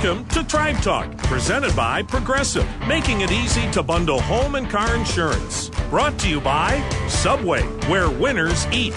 Welcome to Tribe Talk, presented by Progressive, making it easy to bundle home and car insurance. Brought to you by Subway, where winners eat.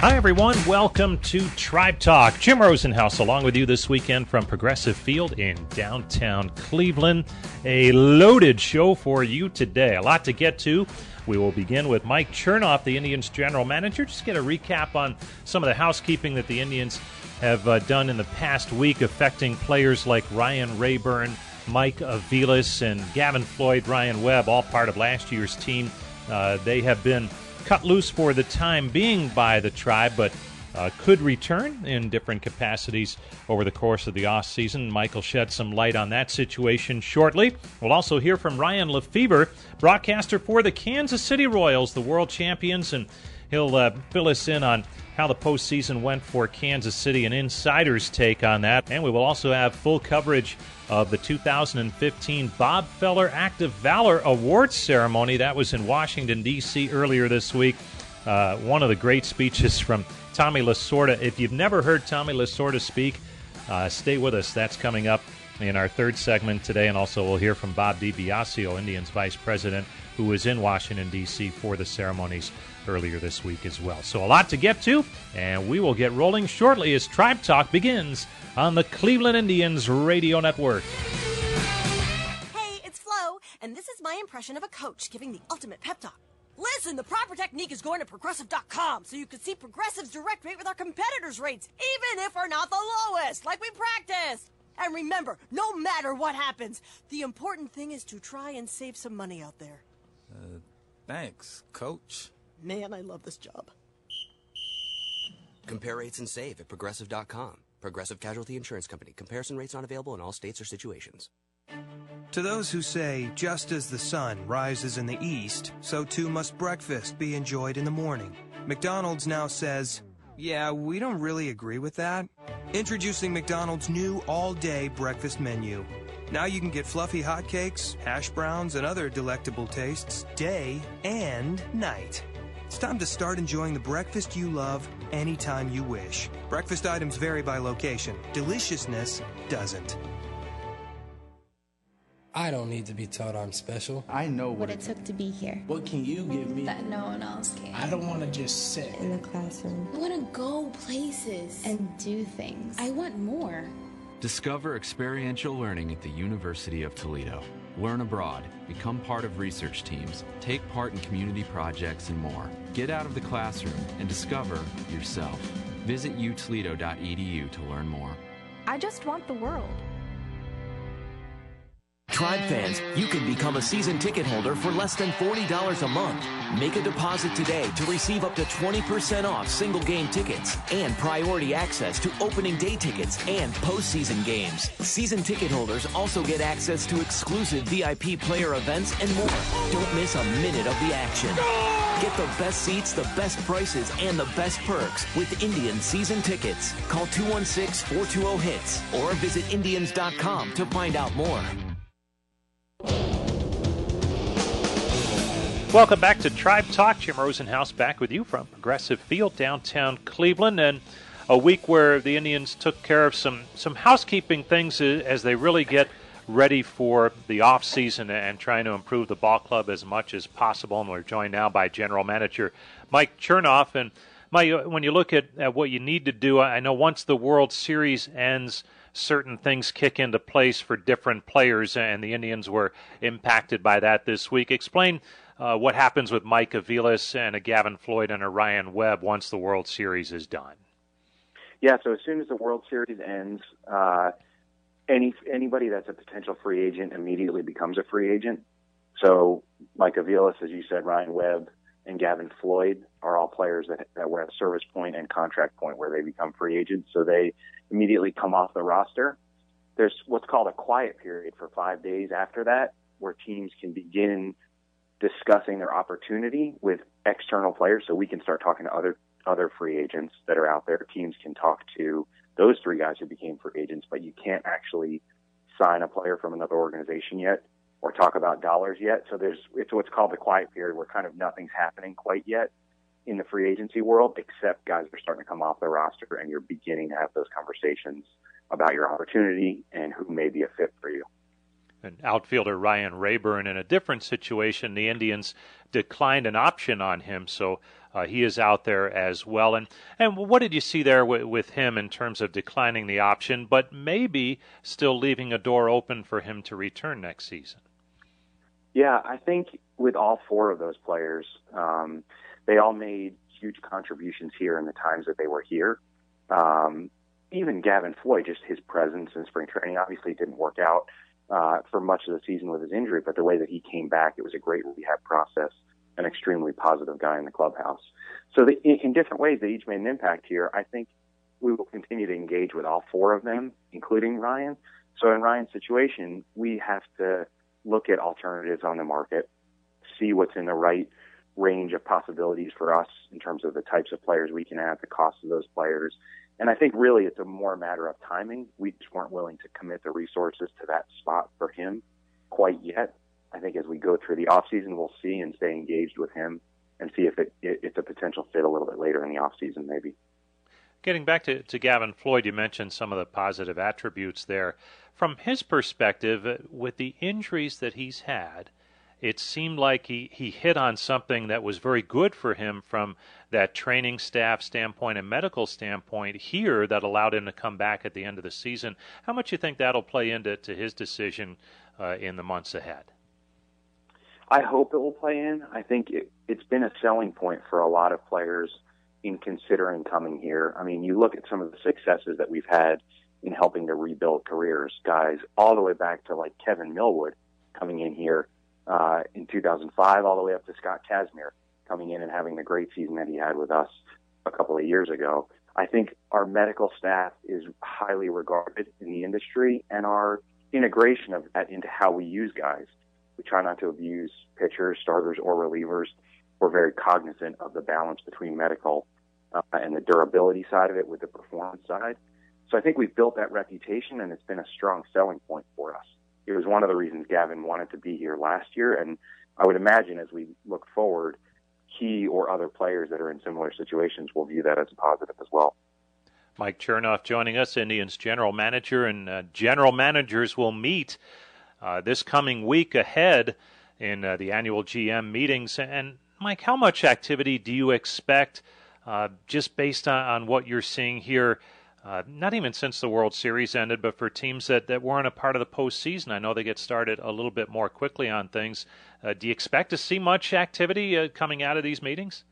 Hi, everyone. Welcome to Tribe Talk. Jim Rosenhaus along with you this weekend from Progressive Field in downtown Cleveland. A loaded show for you today. A lot to get to. We will begin with Mike Chernoff, the Indians' general manager. Just get a recap on some of the housekeeping that the Indians have done in the past week affecting players like Ryan Rayburn, Mike Aviles, and Gavin Floyd, Ryan Webb, all part of last year's team. They have been cut loose for the time being by the Tribe, but could return in different capacities over the course of the offseason. Mike will shed some light on that situation shortly. We'll also hear from Ryan Lefebvre, broadcaster for the Kansas City Royals, the world champions, and he'll fill us in on how the postseason went for Kansas City, an insider's take on that. And we will also have full coverage of the 2015 Bob Feller Act of Valor Awards ceremony. That was in Washington, D.C. earlier this week. One of the great speeches from Tommy Lasorda. If you've never heard Tommy Lasorda speak, stay with us. That's coming up in our third segment today. And also we'll hear from Bob DiBiasio, Indians Vice President, who was in Washington, D.C. for the ceremonies earlier this week as well. So a lot to get to, and we will get rolling shortly as Tribe Talk begins on the Cleveland Indians Radio Network. Hey, it's Flo, and this is my impression of a coach giving the ultimate pep talk. Listen, the proper technique is going to Progressive.com so you can see Progressive's direct rate with our competitors' rates, even if we're not the lowest, like we practiced. And remember, no matter what happens, the important thing is to try and save some money out there. Thanks, Coach. Man, I love this job. Compare rates and save at Progressive.com. Progressive Casualty Insurance Company. Comparison rates not available in all states or situations. To those who say, just as the sun rises in the east, so too must breakfast be enjoyed in the morning, McDonald's now says, yeah, we don't really agree with that. Introducing McDonald's new all-day breakfast menu. Now you can get fluffy hotcakes, hash browns, and other delectable tastes day and night. It's time to start enjoying the breakfast you love anytime you wish. Breakfast items vary by location. Deliciousness doesn't. I don't need to be told I'm special. I know what it took to be here. What can you give me that no one else can? I don't want to just sit in the classroom. I want to go places and do things. I want more. Discover experiential learning at the University of Toledo. Learn abroad, become part of research teams, take part in community projects, and more. Get out of the classroom and discover yourself. Visit utoledo.edu to learn more. I just want the world. Tribe fans, you can become a season ticket holder for less than $40 a month. Make a deposit today to receive up to 20% off single game tickets and priority access to opening day tickets and postseason games. Season ticket holders also get access to exclusive VIP player events and more. Don't miss a minute of the action. Get the best seats, the best prices, and the best perks with Indian season tickets. Call 216-420-HITS or visit Indians.com to find out more. Welcome back to Tribe Talk. Jim Rosenhaus back with you from Progressive Field, downtown Cleveland, and a week where the Indians took care of some housekeeping things as they really get ready for the offseason and trying to improve the ball club as much as possible. And we're joined now by General Manager Mike Chernoff. And Mike, when you look at what you need to do, I know once the World Series ends, certain things kick into place for different players, and the Indians were impacted by that this week. Explain what happens with Mike Aviles and a Gavin Floyd and a Ryan Webb once the World Series is done. Yeah, so as soon as the World Series ends, anybody that's a potential free agent immediately becomes a free agent. So Mike Aviles, as you said, Ryan Webb, and Gavin Floyd are all players that were at service point and contract point where they become free agents. So they immediately come off the roster. There's what's called a quiet period for 5 days after that, where teams can begin discussing their opportunity with external players. So we can start talking to other free agents that are out there. Teams can talk to those three guys who became free agents, but you can't actually sign a player from another organization yet or talk about dollars yet. So it's what's called the quiet period, where kind of nothing's happening quite yet in the free agency world, except guys are starting to come off the roster and you're beginning to have those conversations about your opportunity and who may be a fit for you. And outfielder Ryan Rayburn, in a different situation, the Indians declined an option on him, so he is out there as well. And what did you see there with him in terms of declining the option, but maybe still leaving a door open for him to return next season? Yeah, I think with all four of those players, they all made huge contributions here in the times that they were here. Even Gavin Floyd, just his presence in spring training, obviously didn't work out for much of the season with his injury, but the way that he came back, it was a great rehab process, an extremely positive guy in the clubhouse. So in different ways, they each made an impact here. I think we will continue to engage with all four of them, including Ryan. So in Ryan's situation, we have to look at alternatives on the market, see what's in the right range of possibilities for us in terms of the types of players we can add, the cost of those players. And I think really it's a more matter of timing. We just weren't willing to commit the resources to that spot for him quite yet. I think as we go through the off season, we'll see and stay engaged with him and see if it's a potential fit a little bit later in the off season, maybe. Getting back to Gavin Floyd, you mentioned some of the positive attributes there. From his perspective, with the injuries that he's had, it seemed like he hit on something that was very good for him from that training staff standpoint and medical standpoint here that allowed him to come back at the end of the season. How much do you think that'll play into his decision in the months ahead? I hope it will play in. I think it's been a selling point for a lot of players in considering coming here. I mean, you look at some of the successes that we've had in helping to rebuild careers, guys all the way back to like Kevin Millwood coming in here in 2005, all the way up to Scott Kazmir coming in and having the great season that he had with us a couple of years ago. I think our medical staff is highly regarded in the industry, and our integration of that into how we use guys. We try not to abuse pitchers, starters, or relievers. We're very cognizant of the balance between medical and the durability side of it with the performance side. So I think we've built that reputation, and it's been a strong selling point for us. It was one of the reasons Gavin wanted to be here last year, and I would imagine as we look forward, he or other players that are in similar situations will view that as a positive as well. Mike Chernoff joining us, Indians general manager, and general managers will meet this coming week ahead in the annual GM meetings. And Mike, how much activity do you expect just based on what you're seeing here? Not even since the World Series ended, but for teams that weren't a part of the postseason. I know they get started a little bit more quickly on things. Do you expect to see much activity coming out of these meetings?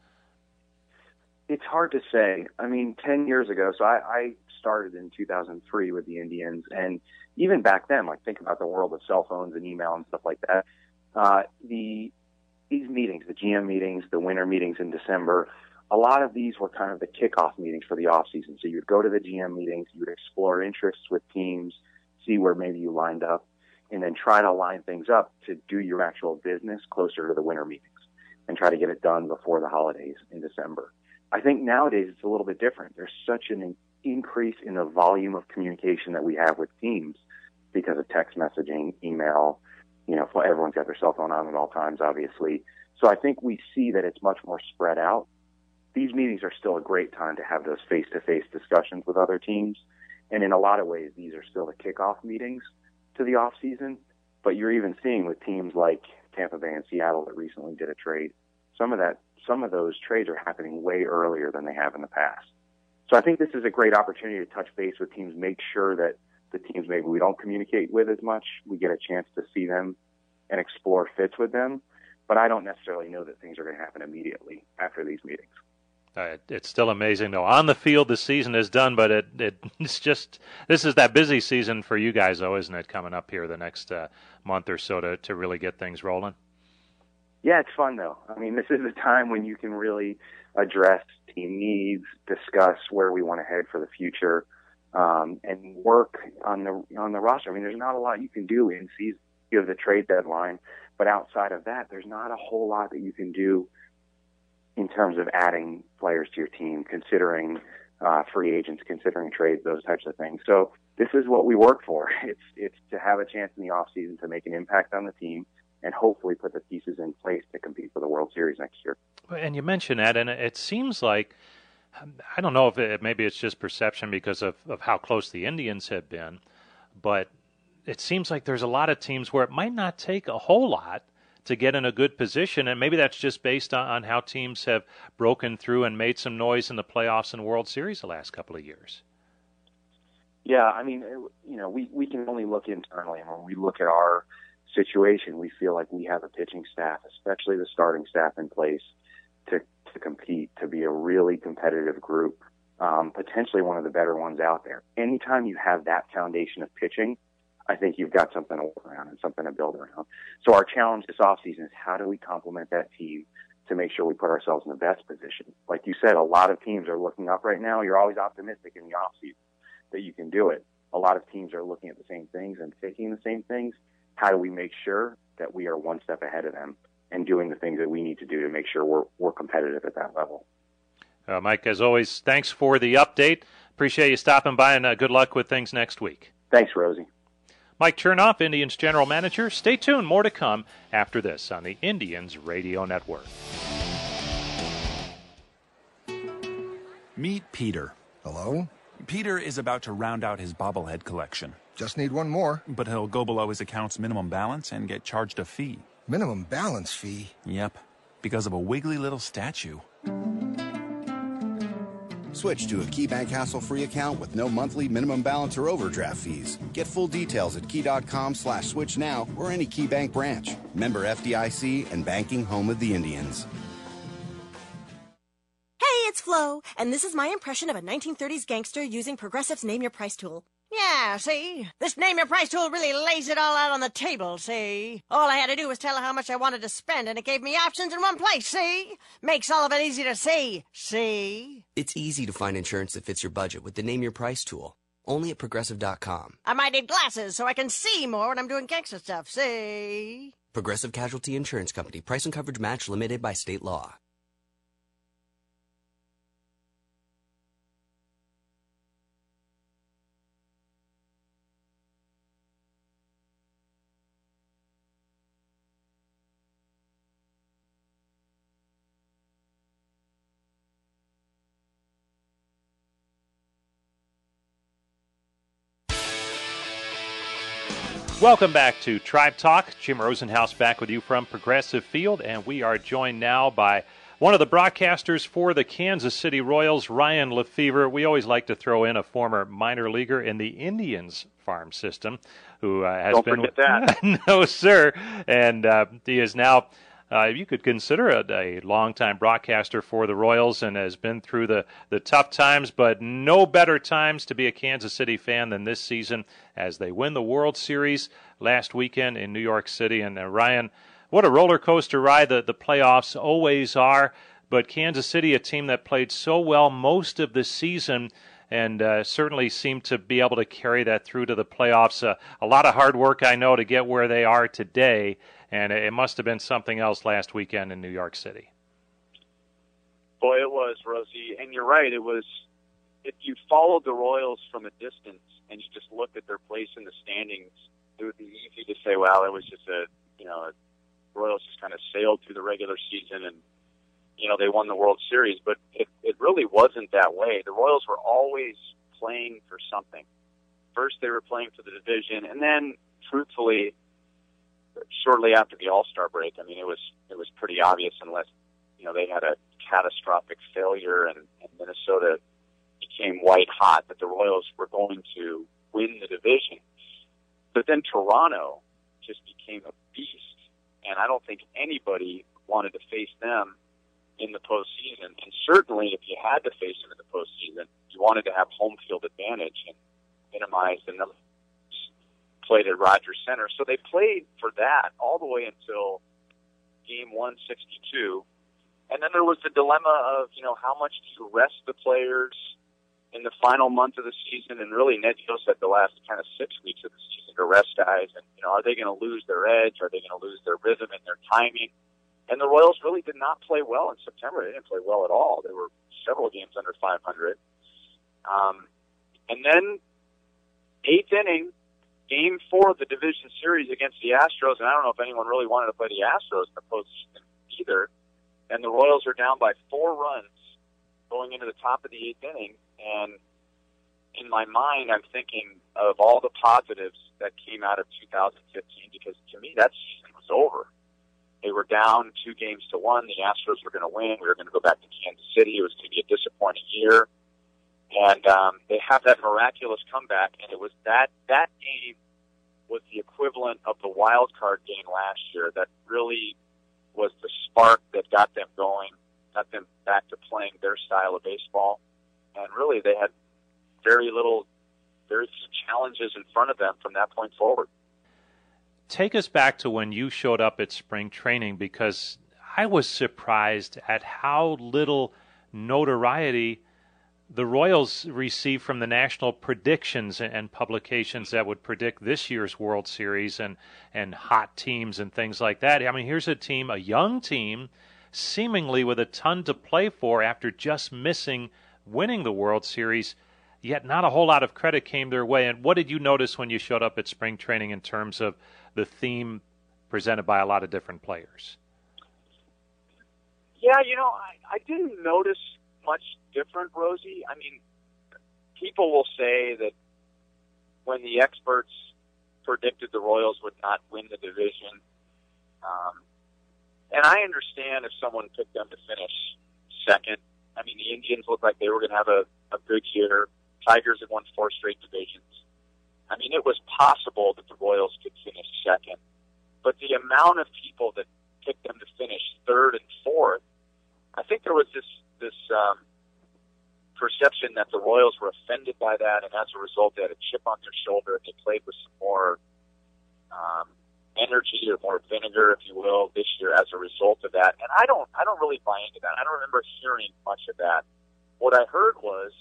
It's hard to say. I mean, 10 years ago, so I started in 2003 with the Indians, and even back then, like think about the world of cell phones and email and stuff like that. These meetings, the GM meetings, the winter meetings in December, a lot of these were kind of the kickoff meetings for the off season. So you'd go to the GM meetings, you would explore interests with teams, see where maybe you lined up, and then try to line things up to do your actual business closer to the winter meetings and try to get it done before the holidays in December. I think nowadays it's a little bit different. There's such an increase in the volume of communication that we have with teams because of text messaging, email, everyone's got their cell phone on at all times, obviously. So I think we see that it's much more spread out. These meetings are still a great time to have those face-to-face discussions with other teams. And in a lot of ways, these are still the kickoff meetings to the offseason. But you're even seeing with teams like Tampa Bay and Seattle that recently did a trade, some of those trades are happening way earlier than they have in the past. So I think this is a great opportunity to touch base with teams, make sure that the teams maybe we don't communicate with as much, we get a chance to see them and explore fits with them. But I don't necessarily know that things are going to happen immediately after these meetings. It's still amazing, though. On the field, the season is done, but it's just this is that busy season for you guys, though, isn't it, coming up here the next month or so to really get things rolling? Yeah, it's fun, though. I mean, this is the time when you can really address team needs, discuss where we want to head for the future, and work on the roster. I mean, there's not a lot you can do in season. You have the trade deadline, but outside of that, there's not a whole lot that you can do in terms of adding players to your team, considering free agents, considering trades, those types of things. So this is what we work for. It's to have a chance in the offseason to make an impact on the team and hopefully put the pieces in place to compete for the World Series next year. And you mentioned that, and it seems like, I don't know if maybe it's just perception because of how close the Indians have been, but it seems like there's a lot of teams where it might not take a whole lot to get in a good position, and maybe that's just based on how teams have broken through and made some noise in the playoffs and World Series the last couple of years. Yeah, I mean, you know, we can only look internally, and when we look at our situation, we feel like we have a pitching staff, especially the starting staff, in place to compete, to be a really competitive group, potentially one of the better ones out there. Anytime you have that foundation of pitching, I think you've got something to work around and something to build around. So our challenge this offseason is how do we complement that team to make sure we put ourselves in the best position? Like you said, a lot of teams are looking up right now. You're always optimistic in the offseason that you can do it. A lot of teams are looking at the same things and taking the same things. How do we make sure that we are one step ahead of them and doing the things that we need to do to make sure we're competitive at that level? Mike, as always, thanks for the update. Appreciate you stopping by, and good luck with things next week. Thanks, Rosie. Mike Chernoff, Indians General Manager. Stay tuned. More to come after this on the Indians Radio Network. Meet Peter. Hello? Peter is about to round out his bobblehead collection. Just need one more. But he'll go below his account's minimum balance and get charged a fee. Minimum balance fee? Yep, because of a wiggly little statue. Switch to a KeyBank hassle-free account with no monthly minimum balance or overdraft fees. Get full details at key.com/switch now or any KeyBank branch. Member FDIC and banking home of the Indians. Hey, it's Flo, and this is my impression of a 1930s gangster using Progressive's Name Your Price tool. Yeah, see? This Name Your Price tool really lays it all out on the table, see? All I had to do was tell her how much I wanted to spend, and it gave me options in one place, see? Makes all of it easy to see, see? It's easy to find insurance that fits your budget with the Name Your Price tool. Only at Progressive.com. I might need glasses so I can see more when I'm doing gangster stuff, see? Progressive Casualty Insurance Company. Price and coverage match limited by state law. Welcome back to Tribe Talk. Jim Rosenhaus back with you from Progressive Field, and we are joined now by one of the broadcasters for the Kansas City Royals, Ryan Lefebvre. We always like to throw in a former minor leaguer in the Indians farm system who has Don't been forget that. No, sir. And he is now, you could consider a longtime broadcaster for the Royals and has been through the tough times, but no better times to be a Kansas City fan than this season as they win the World Series last weekend in New York City. And Ryan, what a roller coaster ride the playoffs always are. But Kansas City, a team that played so well most of the season and certainly seemed to be able to carry that through to the playoffs. A lot of hard work, I know, to get where they are today. And it must have been something else last weekend in New York City. Boy, it was, Rosie. And you're right. It was, if you followed the Royals from a distance and you just looked at their place in the standings, it would be easy to say, well, it was just Royals just kind of sailed through the regular season and, you know, they won the World Series. But it really wasn't that way. The Royals were always playing for something. First, they were playing for the division. And then, truthfully, shortly after the All-Star break, I mean, it was pretty obvious unless, you know, they had a catastrophic failure and Minnesota became white hot that the Royals were going to win the division. But then Toronto just became a beast, and I don't think anybody wanted to face them in the postseason. And certainly if you had to face them in the postseason, you wanted to have home field advantage and minimize the number played at Rogers Center. So they played for that all the way until game 162. And then there was the dilemma of, you know, how much do you rest the players in the final month of the season? And really, Ned Gil said the last kind of 6 weeks of the season to rest guys. And, you know, are they going to lose their edge? Are they going to lose their rhythm and their timing? And the Royals really did not play well in September. They didn't play well at all. They were several games under 500. And then eighth inning, game four of the division series against the Astros. And I don't know if anyone really wanted to play the Astros in the postseason either. And the Royals are down by 4 runs going into the top of the eighth inning. And in my mind, I'm thinking of all the positives that came out of 2015, because to me, that season was over. They were down 2 games to 1. The Astros were going to win. We were going to go back to Kansas City. It was going to be a disappointing year. And they have that miraculous comeback, and it was that game was the equivalent of the wild card game last year that really was the spark that got them going, got them back to playing their style of baseball. And really, they had very few challenges in front of them from that point forward. Take us back to when you showed up at spring training, because I was surprised at how little notoriety the Royals received from the national predictions and publications that would predict this year's World Series and hot teams and things like that. I mean, here's a team, a young team, seemingly with a ton to play for after just missing winning the World Series, yet not a whole lot of credit came their way. And what did you notice when you showed up at spring training in terms of the theme presented by a lot of different players? Yeah, you know, I didn't notice much different, Rosie. I mean, people will say that when the experts predicted the Royals would not win the division, and I understand if someone picked them to finish second. I mean, the Indians looked like they were going to have a good year. Tigers had won 4 straight divisions. I mean, it was possible that the Royals could finish second. But the amount of people that picked them to finish 3rd and 4th, I think there was this perception that the Royals were offended by that, and as a result, they had a chip on their shoulder. They played with some more energy or more vinegar, if you will, this year as a result of that. And I don't really buy into that. I don't remember hearing much of that. What I heard was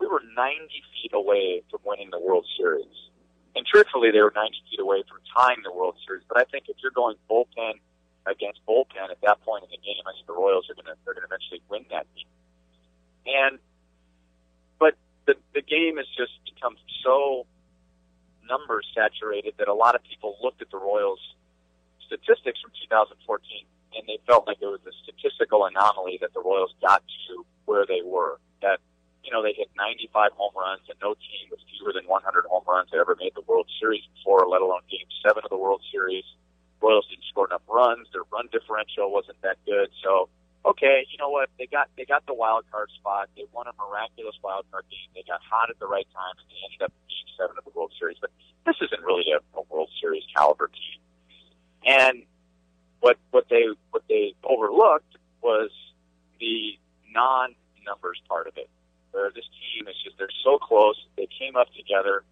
we were 90 feet away from winning the World Series. And truthfully, they were 90 feet away from tying the World Series. But I think if you're going bullpen against bullpen at that point in the game, I think the Royals are going to eventually win that game. But the game has just become so numbers saturated that a lot of people looked at the Royals' statistics from 2014 and they felt like it was a statistical anomaly that the Royals got to where they were. That, you know, they hit 95 home runs and no team with fewer than 100 home runs had ever made the World Series before, let alone Game 7 of the World Series. Royals didn't score enough runs. Their run differential wasn't that good. So, okay, you know what? They got the wild card spot. They won a miraculous wild card game. They got hot at the right time, and they ended up in Game 7 of the World Series. But this isn't really a World Series caliber team. And what they overlooked was the non-numbers part of it, where this team is just, they're so close. They came up together.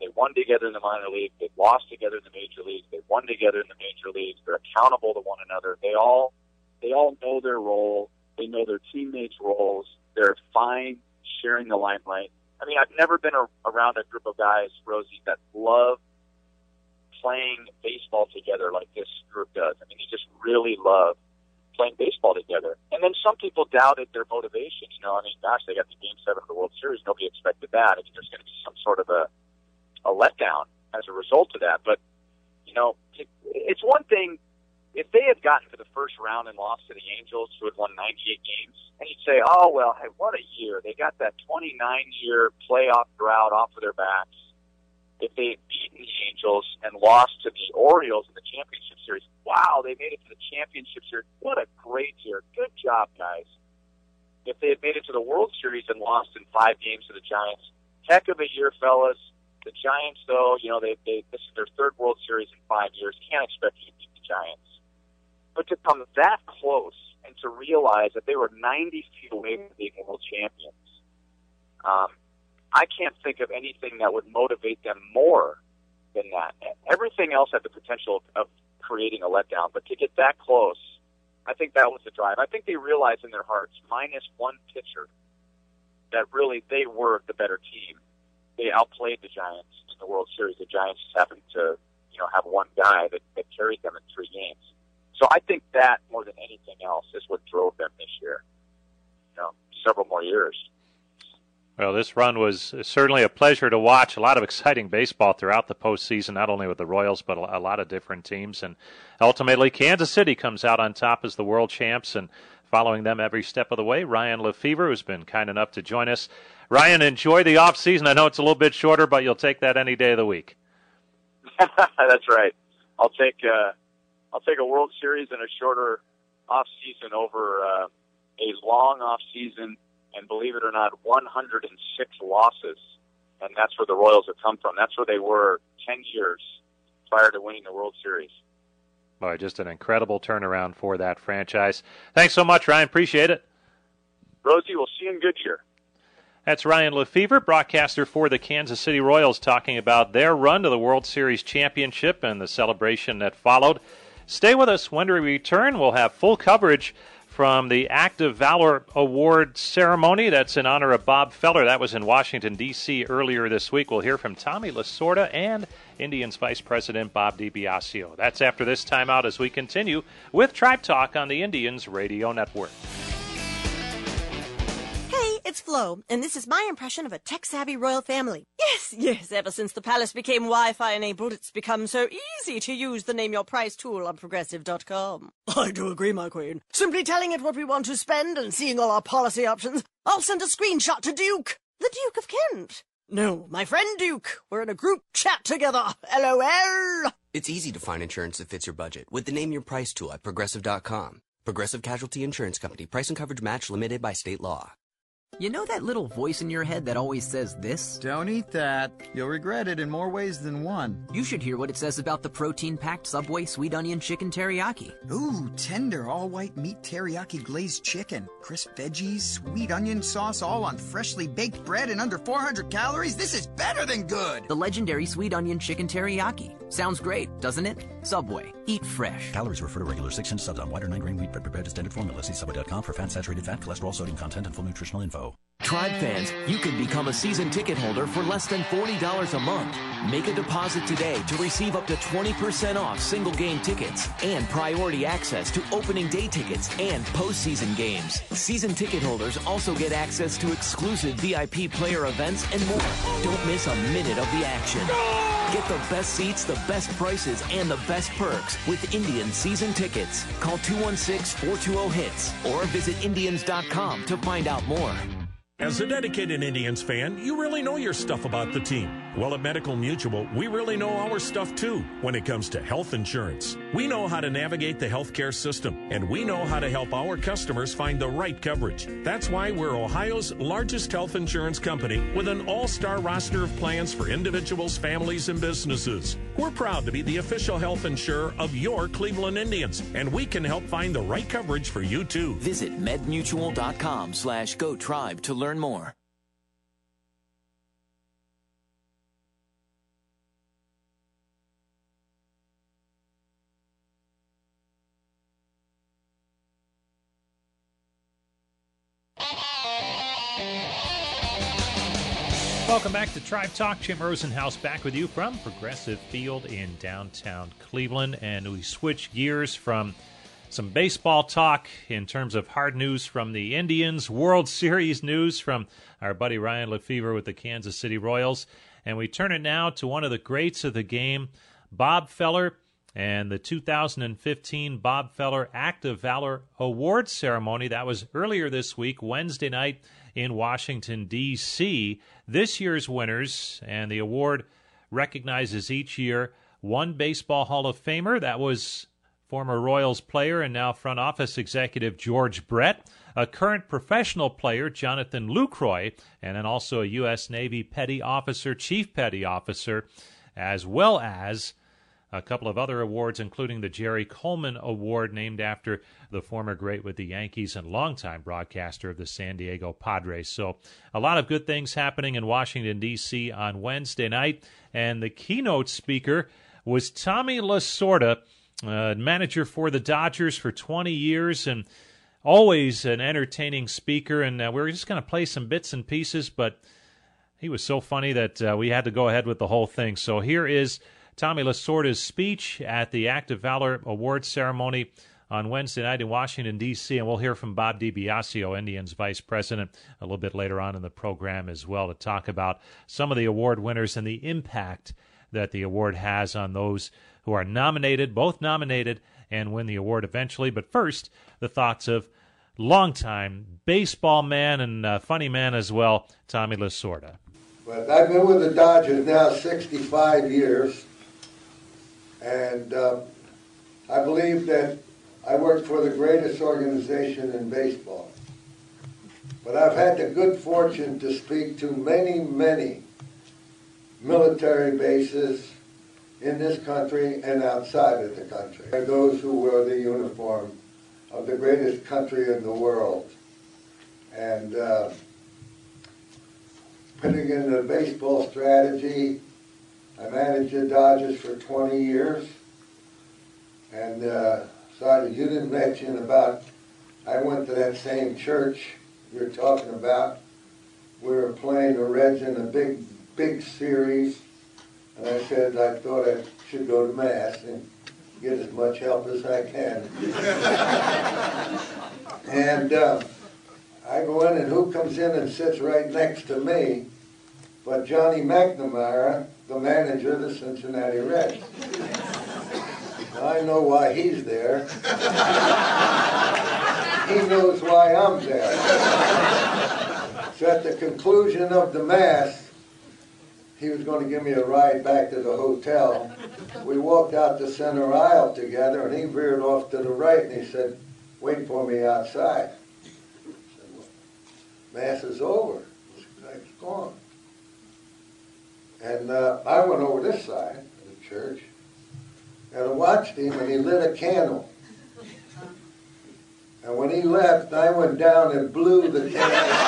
They won together in the minor league. They lost together in the major leagues. They won together in the major leagues. They're accountable to one another. They all know their role. They know their teammates' roles. They're fine sharing the limelight. I mean, I've never been around a group of guys, Rosie, that love playing baseball together like this group does. I mean, they just really love playing baseball together. And then some people doubted their motivation. You know, I mean, gosh, they got the Game 7 of the World Series. Nobody expected that. I mean, there's going to be some sort of a letdown as a result of that. But, you know, it's one thing. If they had gotten to the first round and lost to the Angels, who had won 98 games, and you'd say, oh, well, hey, what a year. They got that 29-year playoff drought off of their backs. If they had beaten the Angels and lost to the Orioles in the championship series, wow, they made it to the championship series. What a great year. Good job, guys. If they had made it to the World Series and lost in 5 games to the Giants, heck of a year, fellas. The Giants, though, you know, this is their 3rd World Series in 5 years. Can't expect you to beat the Giants. But to come that close and to realize that they were 90 feet away from being world champions, I can't think of anything that would motivate them more than that. Everything else had the potential of creating a letdown. But to get that close, I think that was the drive. I think they realized in their hearts, minus one pitcher, that really they were the better team. They outplayed the Giants in the World Series. The Giants just happened to, you know, have one guy that carried them in three games. So I think that, more than anything else, is what drove them this year. You know, several more years. Well, this run was certainly a pleasure to watch. A lot of exciting baseball throughout the postseason, not only with the Royals, but a lot of different teams. And ultimately, Kansas City comes out on top as the world champs. And following them every step of the way, Ryan Lefebvre, who's been kind enough to join us. Ryan, enjoy the off season. I know it's a little bit shorter, but you'll take that any day of the week. That's right. I'll take a World Series and a shorter off season over a long off season. And believe it or not, 106 losses. And that's where the Royals have come from. That's where they were 10 years prior to winning the World Series. Boy, just an incredible turnaround for that franchise. Thanks so much, Ryan. Appreciate it. Rosie, we'll see you in Goodyear. That's Ryan Lefebvre, broadcaster for the Kansas City Royals, talking about their run to the World Series championship and the celebration that followed. Stay with us. When we return, we'll have full coverage from the Act of Valor Award ceremony. That's in honor of Bob Feller. That was in Washington, D.C. earlier this week. We'll hear from Tommy Lasorda and Indians Vice President Bob DiBiasio. That's after this timeout as we continue with Tribe Talk on the Indians Radio Network. Hey, it's Flo, and this is my impression of a tech-savvy royal family. Yes, ever since the palace became Wi-Fi enabled, it's become so easy to use the Name Your Price tool on Progressive.com. I do agree, my queen. Simply telling it what we want to spend and seeing all our policy options, I'll send a screenshot to Duke, the Duke of Kent. No, my friend Duke, we're in a group chat together, LOL. It's easy to find insurance that fits your budget with the Name Your Price tool at Progressive.com. Progressive Casualty Insurance Company. Price and coverage match limited by state law. You know that little voice in your head that always says this? Don't eat that. You'll regret it in more ways than one. You should hear what it says about the protein-packed Subway sweet onion chicken teriyaki. Ooh, tender all-white meat teriyaki glazed chicken. Crisp veggies, sweet onion sauce, all on freshly baked bread and under 400 calories. This is better than good. The legendary sweet onion chicken teriyaki. Sounds great, doesn't it? Subway. Eat fresh. Calories refer to regular 6-inch subs on white or 9-grain wheat bread prepared to standard formula. See subway.com for fat, saturated fat, cholesterol, sodium content, and full nutritional info. Tribe fans, you can become a season ticket holder for less than $40 a month. Make a deposit today to receive up to 20% off single game tickets and priority access to opening day tickets and postseason games. Season ticket holders also get access to exclusive VIP player events and more. Don't miss a minute of the action. Get the best seats, the best prices, and the best perks with Indian season tickets. Call 216-420-HITS or visit Indians.com to find out more. As a dedicated Indians fan, you really know your stuff about the team. Well, at Medical Mutual, we really know our stuff too when it comes to health insurance. We know how to navigate the healthcare system, and we know how to help our customers find the right coverage. That's why we're Ohio's largest health insurance company with an all-star roster of plans for individuals, families, and businesses. We're proud to be the official health insurer of your Cleveland Indians, and we can help find the right coverage for you too. Visit medmutual.com/GoTribe to learn more. Welcome back to Tribe Talk. Jim Rosenhaus back with you from Progressive Field in downtown Cleveland. And we switch gears from some baseball talk in terms of hard news from the Indians, World Series news from our buddy Ryan Lefebvre with the Kansas City Royals. And we turn it now to one of the greats of the game, Bob Feller, and the 2015 Bob Feller Act of Valor Award ceremony. That was earlier this week, Wednesday night, in Washington, D.C. This year's winners, and the award recognizes each year one baseball Hall of Famer. That was former Royals player and now front office executive George Brett, a current professional player, Jonathan Lucroy, and then also a U.S. Navy Petty Officer, Chief Petty Officer, as well as a couple of other awards, including the Jerry Coleman Award, named after the former great with the Yankees and longtime broadcaster of the San Diego Padres. So a lot of good things happening in Washington, D.C. on Wednesday night. And the keynote speaker was Tommy Lasorda, Manager for the Dodgers for 20 years and always an entertaining speaker. And we're just going to play some bits and pieces, but he was so funny that we had to go ahead with the whole thing. So here is Tommy Lasorda's speech at the Act of Valor Award ceremony on Wednesday night in Washington, D.C., and we'll hear from Bob DiBiasio, Indians vice president, a little bit later on in the program as well to talk about some of the award winners and the impact that the award has on those who are nominated, both nominated, and win the award eventually. But first, the thoughts of longtime baseball man and funny man as well, Tommy Lasorda. But I've been with the Dodgers now 65 years, and I believe that I worked for the greatest organization in baseball. But I've had the good fortune to speak to many, many military bases in this country and outside of the country. There are those who wear the uniform of the greatest country in the world. And putting in the baseball strategy, I managed the Dodgers for 20 years. And Sergeant, you didn't mention about, I went to that same church you're talking about. We were playing the Reds in a big series. And I said, I thought I should go to Mass and get as much help as I can. And I go in, and who comes in and sits right next to me but Johnny McNamara, the manager of the Cincinnati Reds. I know why he's there. He knows why I'm there. So at the conclusion of the Mass, he was going to give me a ride back to the hotel. We walked out the center aisle together, and he veered off to the right, and he said, wait for me outside. I said, well, Mass is over. It's gone. And I went over this side of the church, and I watched him, and he lit a candle. And when he left, I went down and blew the candle.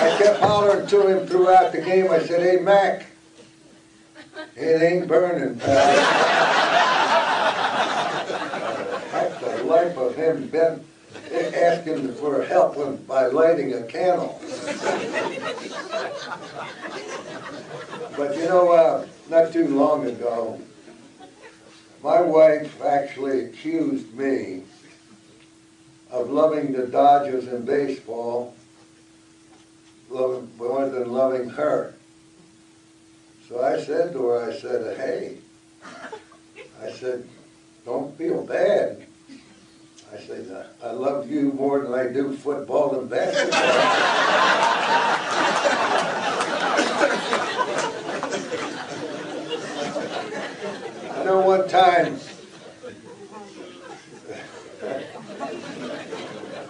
I kept hollering to him throughout the game. I said, hey, Mac, it ain't burning, pal. That's the life of him, Ben, asking for help by lighting a candle. But, you know, not too long ago, my wife actually accused me of loving the Dodgers and baseball more than loving her. So I said to her, I said, hey, I said, don't feel bad. I said, I love you more than I do football and basketball. I know one time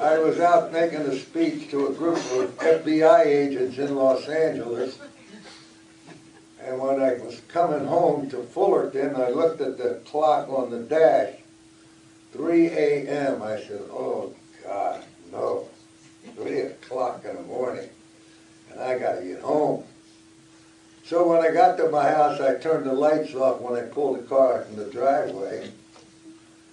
I was out making a speech to a group of FBI agents in Los Angeles, and when I was coming home to Fullerton, I looked at the clock on the dash, 3 a.m. I said, oh, God, no, 3 o'clock in the morning, and I got to get home. So when I got to my house, I turned the lights off when I pulled the car out in the driveway.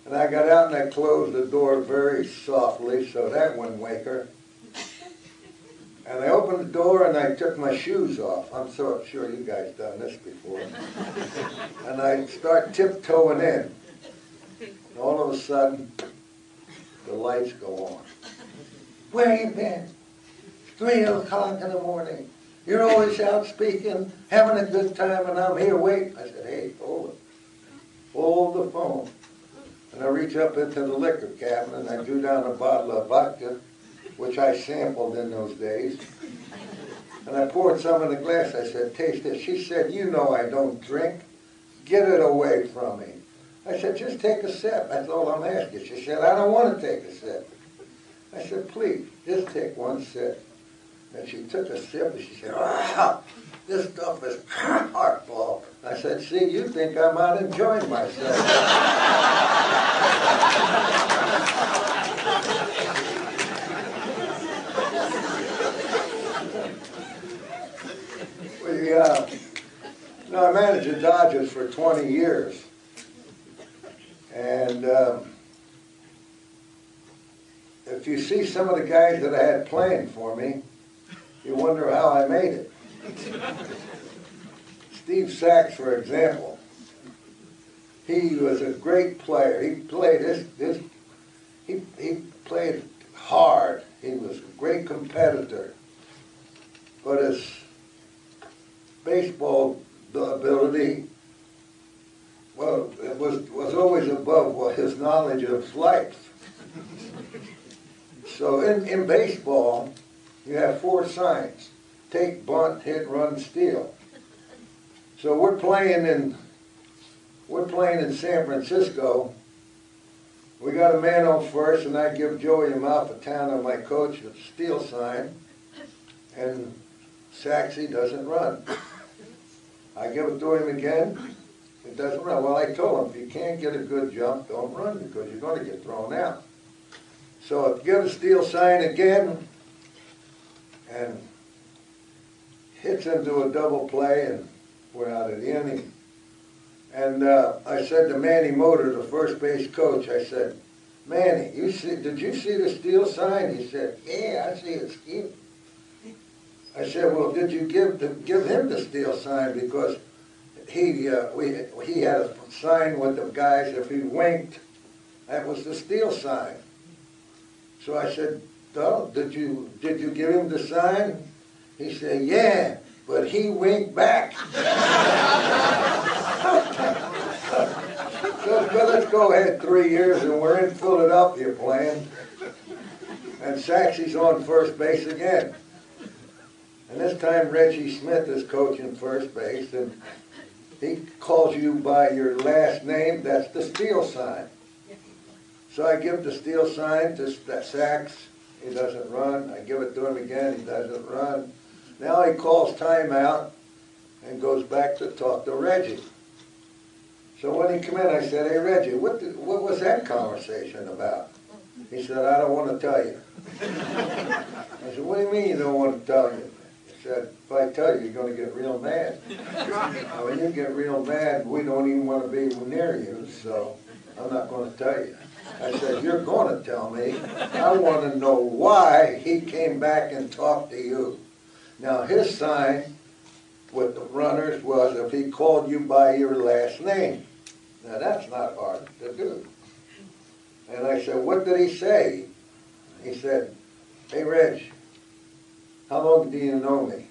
And I got out and I closed the door very softly, so that wouldn't wake her. And I opened the door and I took my shoes off. I'm so sure you guys done this before. And I start tiptoeing in. And all of a sudden, the lights go on. Where you been? 3 o'clock in the morning. You're always out speaking, having a good time, and I'm here waiting. I said, hey, hold it. Hold the phone. And I reached up into the liquor cabinet and I drew down a bottle of vodka, which I sampled in those days. And I poured some in a glass. I said, taste this. She said, you know I don't drink. Get it away from me. I said, just take a sip. That's all I'm asking. She said, I don't want to take a sip. I said, please, just take one sip. And she took a sip and she said, wow, this stuff is hardball. I said, see, you think I'm out enjoying myself. the Dodgers for 20 years. And if you see some of the guys that I had playing for me, you wonder how I made it. Steve Sax, for example, he was a great player. He played he played hard. He was a great competitor, but his baseball ability, well, it was always above his knowledge of life. So in baseball, you have four signs: take, bunt, hit, run, steal. So we're playing in San Francisco. We got a man on first, and I give Joey Amalfitano, my coach, a steal sign, and Saxy doesn't run. I give it to him again, it doesn't run. Well, I told him, if you can't get a good jump, don't run, because you're going to get thrown out. So I give a steal sign again, and hits into a double play, and we're out of the inning. And I said to Manny Mota, the first base coach, I said, Manny, did you see the steal sign? He said, yeah, I see it, Steve. I said, well, did you give him the steal sign? Because he had a sign with the guys, if he winked, that was the steal sign. So I said, well, did you give him the sign? He said, yeah, but he winked back. So let's go ahead 3 years, and we're in Philadelphia playing. And Saxy's on first base again. And this time Reggie Smith is coaching first base, and he calls you by your last name. That's the steal sign. So I give the steal sign to Sax. He doesn't run. I give it to him again. He doesn't run. Now he calls timeout and goes back to talk to Reggie. So when he came in, I said, hey, Reggie, what was that conversation about? He said, I don't want to tell you. I said, what do you mean you don't want to tell you? He said, if I tell you, you're going to get real mad. Now, when you get real mad, we don't even want to be near you, so I'm not going to tell you. I said, you're going to tell me. I want to know why he came back and talked to you. Now, his sign with the runners was if he called you by your last name. Now, that's not hard to do. And I said, what did he say? He said, hey, Reg, how long do you know me?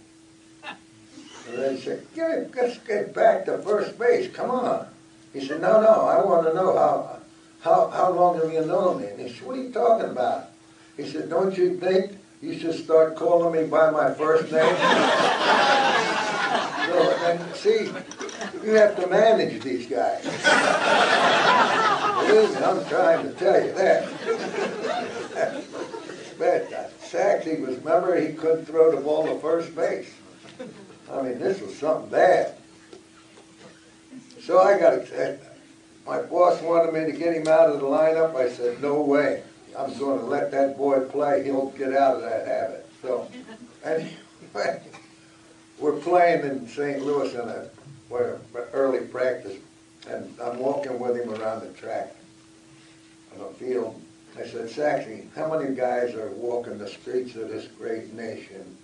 And I said, yeah, let's get back to first base. Come on. He said, no, I want to know how long have you known me? And he said, what are you talking about? He said, don't you think you should start calling me by my first name? So, and see, you have to manage these guys. Believe me, I'm trying to tell you that. But Saxy was, remember, he couldn't throw the ball to first base. I mean, this was something bad. So I got excited. My boss wanted me to get him out of the lineup. I said, no way. I'm going to let that boy play. He'll get out of that habit. So, anyway, we're playing in St. Louis in an early practice, and I'm walking with him around the track on the field. I said, Saxy, how many guys are walking the streets of this great nation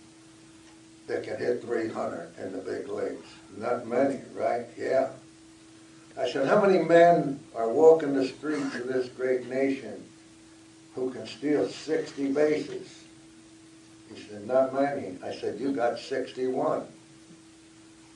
that can hit 300 in the big leagues? Not many, right? Yeah. I said, how many men are walking the streets of this great nation who can steal 60 bases? He said, not many. I said, you got 61.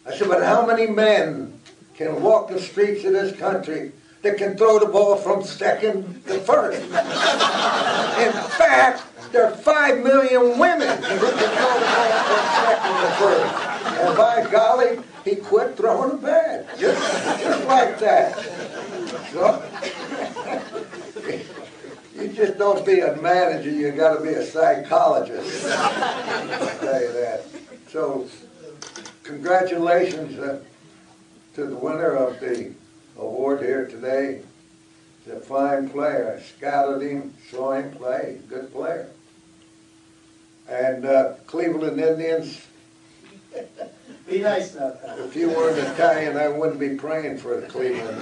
I said, but how many men can walk the streets of this country that can throw the ball from second to first? In fact, there are 5 million women who can throw the ball from second to first. And by golly, he quit throwing a bat, just like that. So, you just don't be a manager, you got to be a psychologist. I'll tell you that. So, congratulations to the winner of the award here today. He's a fine player. I scouted him, saw him play, good player. And Cleveland Indians, Be nice enough. If you weren't Italian, I wouldn't be praying for Cleveland.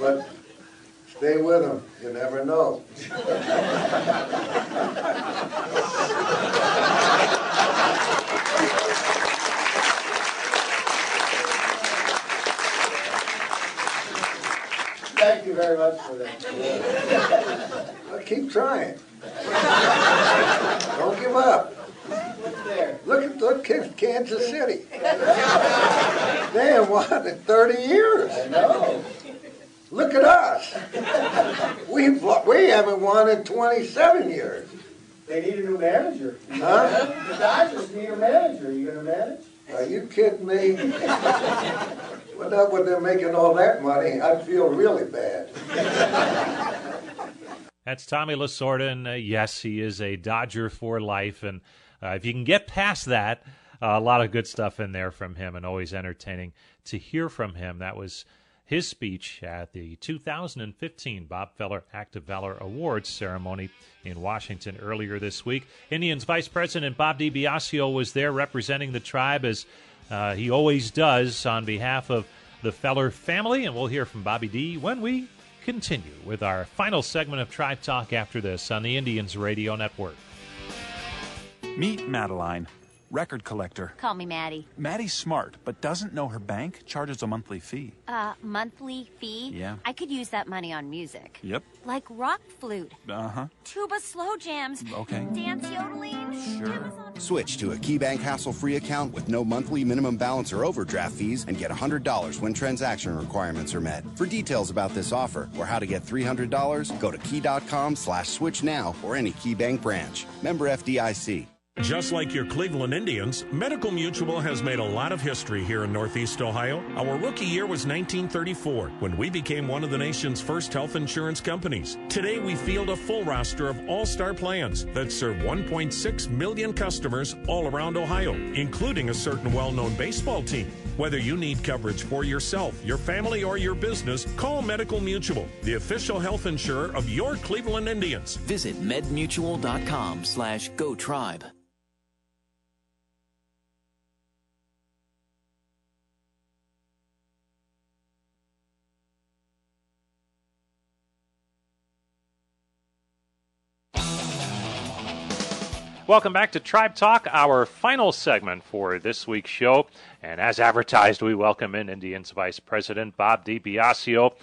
But stay with them. You never know. Thank you very much for that. Well, keep trying. Don't give up. What's there? Look at Kansas City. They have won in 30 years. I know. Look at us. We haven't won in 27 years. They need a new manager. Huh? The Dodgers need a manager. Are you going to manage? Are you kidding me? Well, not when they're making all that money. I'd feel really bad. That's Tommy Lasorda, and yes, he is a Dodger for life. And if you can get past that, a lot of good stuff in there from him, and always entertaining to hear from him. That was his speech at the 2015 Bob Feller Act of Valor Awards ceremony in Washington earlier this week. Indians Vice President Bob DiBiasio was there representing the tribe, as he always does, on behalf of the Feller family. And we'll hear from Bobby D when we continue with our final segment of Tribe Talk after this on the Indians Radio Network. Meet Madeline, record collector. Call me Maddie. Maddie's smart, but doesn't know her bank charges a monthly fee. Monthly fee? Yeah. I could use that money on music. Yep. Like rock flute. Uh-huh. Tuba slow jams. Okay. Dance yodeling. Sure. Switch to a KeyBank hassle-free account with no monthly minimum balance or overdraft fees, and get $100 when transaction requirements are met. For details about this offer or how to get $300, go to key.com/switch now or any KeyBank branch. Member FDIC. Just like your Cleveland Indians, Medical Mutual has made a lot of history here in Northeast Ohio. Our rookie year was 1934, when we became one of the nation's first health insurance companies. Today, we field a full roster of all-star plans that serve 1.6 million customers all around Ohio, including a certain well-known baseball team. Whether you need coverage for yourself, your family, or your business, call Medical Mutual, the official health insurer of your Cleveland Indians. Visit medmutual.com/GoTribe. Welcome back to Tribe Talk, our final segment for this week's show. And as advertised, we welcome in Indians Vice President Bob DiBiasio.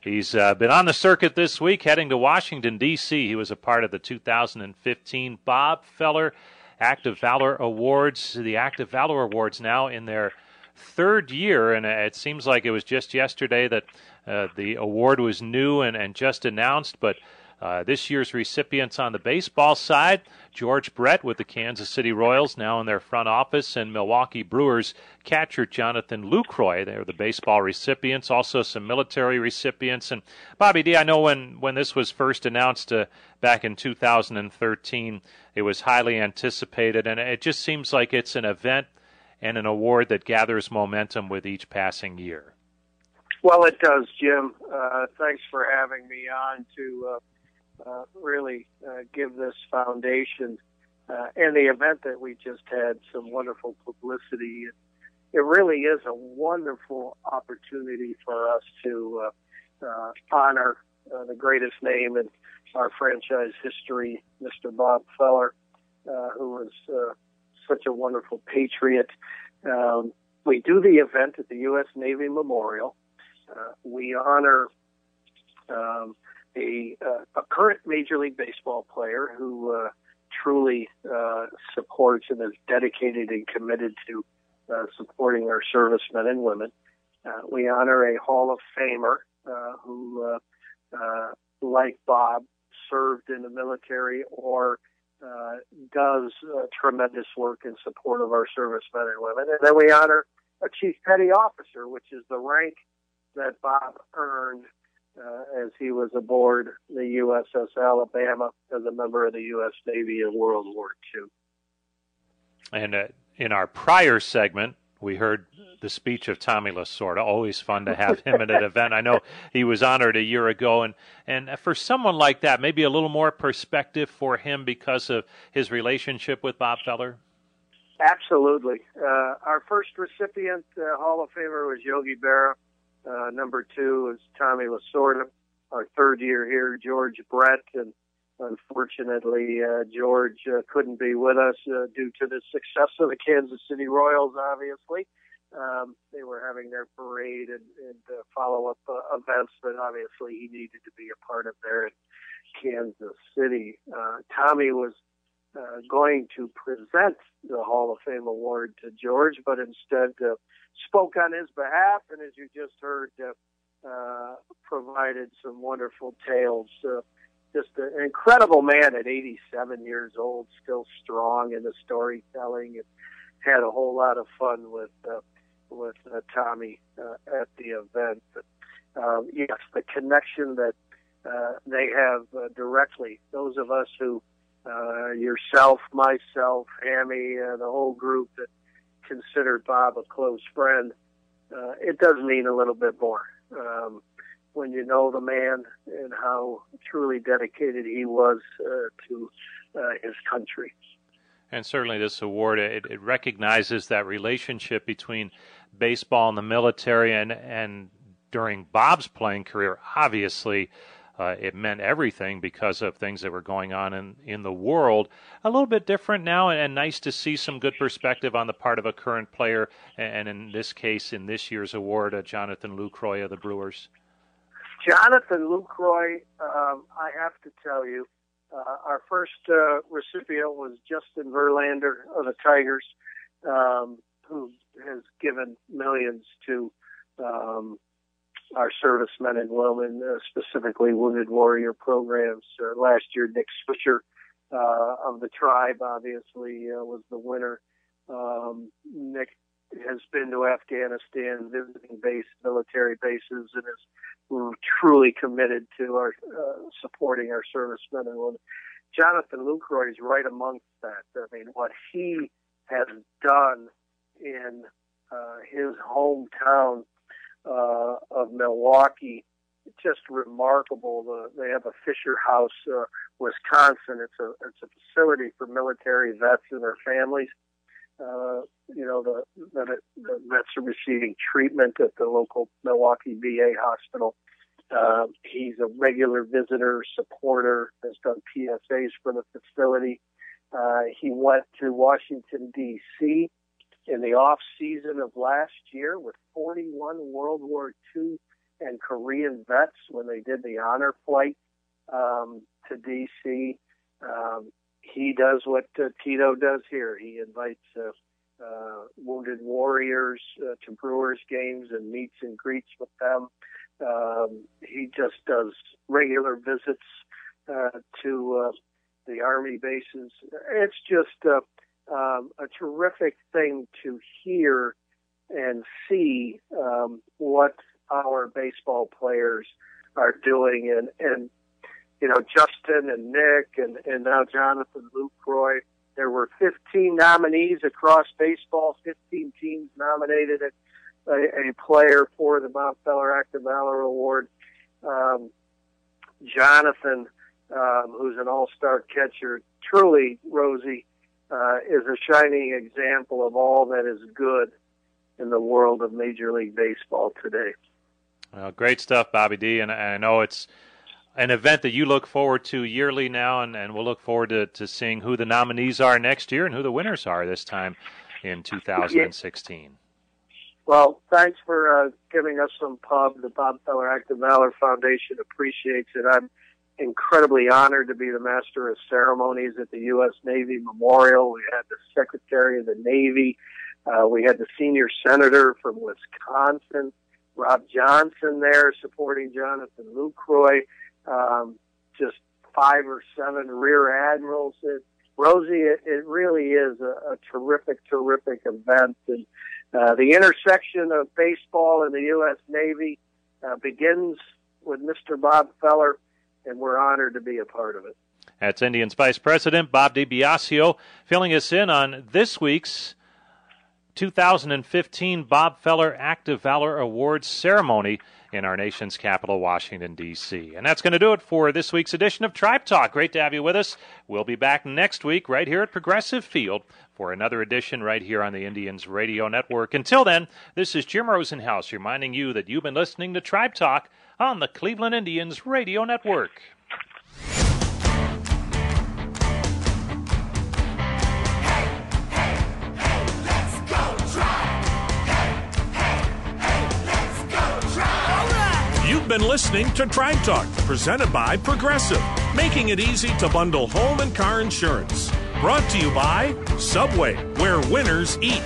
He's been on the circuit this week, heading to Washington, D.C. He was a part of the 2015 Bob Feller Act of Valor Awards. The Act of Valor Awards now in their third year, and it seems like it was just yesterday that the award was new and just announced, but this year's recipients on the baseball side: George Brett with the Kansas City Royals, now in their front office, and Milwaukee Brewers catcher Jonathan Lucroy. They are the baseball recipients, also some military recipients. And Bobby D., I know when this was first announced back in 2013, it was highly anticipated, and it just seems like it's an event and an award that gathers momentum with each passing year. Well, it does, Jim. Thanks for having me on to really give this foundation and the event that we just had some wonderful publicity. It really is a wonderful opportunity for us to honor the greatest name in our franchise history, Mr. Bob Feller, who was such a wonderful patriot. We do the event at the U.S. Navy Memorial. We honor a current Major League Baseball player who truly supports and is dedicated and committed to supporting our servicemen and women. We honor a Hall of Famer who, like Bob, served in the military or does tremendous work in support of our servicemen and women. And then we honor a Chief Petty Officer, which is the rank that Bob earned as he was aboard the USS Alabama as a member of the U.S. Navy in World War II. And in our prior segment, we heard the speech of Tommy Lasorda. Always fun to have him at an event. I know he was honored a year ago. And for someone like that, maybe a little more perspective for him because of his relationship with Bob Feller? Absolutely. Our first recipient, Hall of Famer, was Yogi Berra. Number two is Tommy Lasorda. Our third year here, George Brett, and unfortunately, George couldn't be with us due to the success of the Kansas City Royals, obviously. They were having their parade and follow-up events, but obviously he needed to be a part of there in Kansas City. Tommy was going to present the Hall of Fame award to George, but instead spoke on his behalf, and as you just heard, provided some wonderful tales. Just an incredible man at 87 years old, still strong in the storytelling, and had a whole lot of fun with Tommy at the event. But, yes, the connection that they have directly, those of us who, yourself, myself, Hammy, the whole group that considered Bob a close friend, it does mean a little bit more. When you know the man and how truly dedicated he was to his country. And certainly this award, it recognizes that relationship between baseball and the military, and during Bob's playing career, obviously, it meant everything because of things that were going on in the world. A little bit different now, and nice to see some good perspective on the part of a current player, and in this case, in this year's award, Jonathan Lucroy of the Brewers. Jonathan Lucroy, I have to tell you, our first recipient was Justin Verlander of the Tigers, who has given millions to our servicemen and women, specifically Wounded Warrior programs. Last year, Nick Swisher of the Tribe, obviously, was the winner. Nick has been to Afghanistan, visiting military bases, and is truly committed to our supporting our servicemen and women. Jonathan Lucroy is right amongst that. I mean, what he has done in his hometown of Milwaukee, just remarkable. They have a Fisher House, Wisconsin. It's a facility for military vets and their families. The vets are receiving treatment at the local Milwaukee VA hospital. He's a regular visitor, supporter, has done PSAs for the facility. He went to Washington, D.C. in the off season of last year with 41 World War II and Korean vets when they did the honor flight to D.C. He does what Tito does here. He invites wounded warriors to Brewers games and meets and greets with them. He just does regular visits to the Army bases. It's just a terrific thing to hear and see what our baseball players are doing, and you know, Justin and Nick and now Jonathan Lucroy. There were 15 nominees across baseball, 15 teams nominated a player for the Bob Feller Act of Valor Award. Jonathan, who's an all-star catcher, truly, Rosie, is a shining example of all that is good in the world of Major League Baseball today. Well, great stuff, Bobby D. And I know it's an event that you look forward to yearly now, and we'll look forward to seeing who the nominees are next year and who the winners are this time in 2016. Well, thanks for giving us some pub. The Bob Feller Act of Valor Foundation appreciates it. I'm incredibly honored to be the Master of Ceremonies at the U.S. Navy Memorial. We had the Secretary of the Navy. We had the Senior Senator from Wisconsin, Rob Johnson, there supporting Jonathan Lucroy. Just 5 or 7 rear admirals. Rosie, it really is a terrific event. And the intersection of baseball and the U.S. Navy begins with Mr. Bob Feller, and we're honored to be a part of it. That's Indians Vice President Bob DiBiasio filling us in on this week's 2015 Bob Feller Act of Valor Awards ceremony in our nation's capital, Washington, D.C. And that's going to do it for this week's edition of Tribe Talk. Great to have you with us. We'll be back next week right here at Progressive Field for another edition right here on the Indians Radio Network. Until then, this is Jim Rosenhaus reminding you that you've been listening to Tribe Talk on the Cleveland Indians Radio Network. Been listening to Tribe Talk, presented by Progressive, making it easy to bundle home and car insurance. Brought to you by Subway, where winners eat.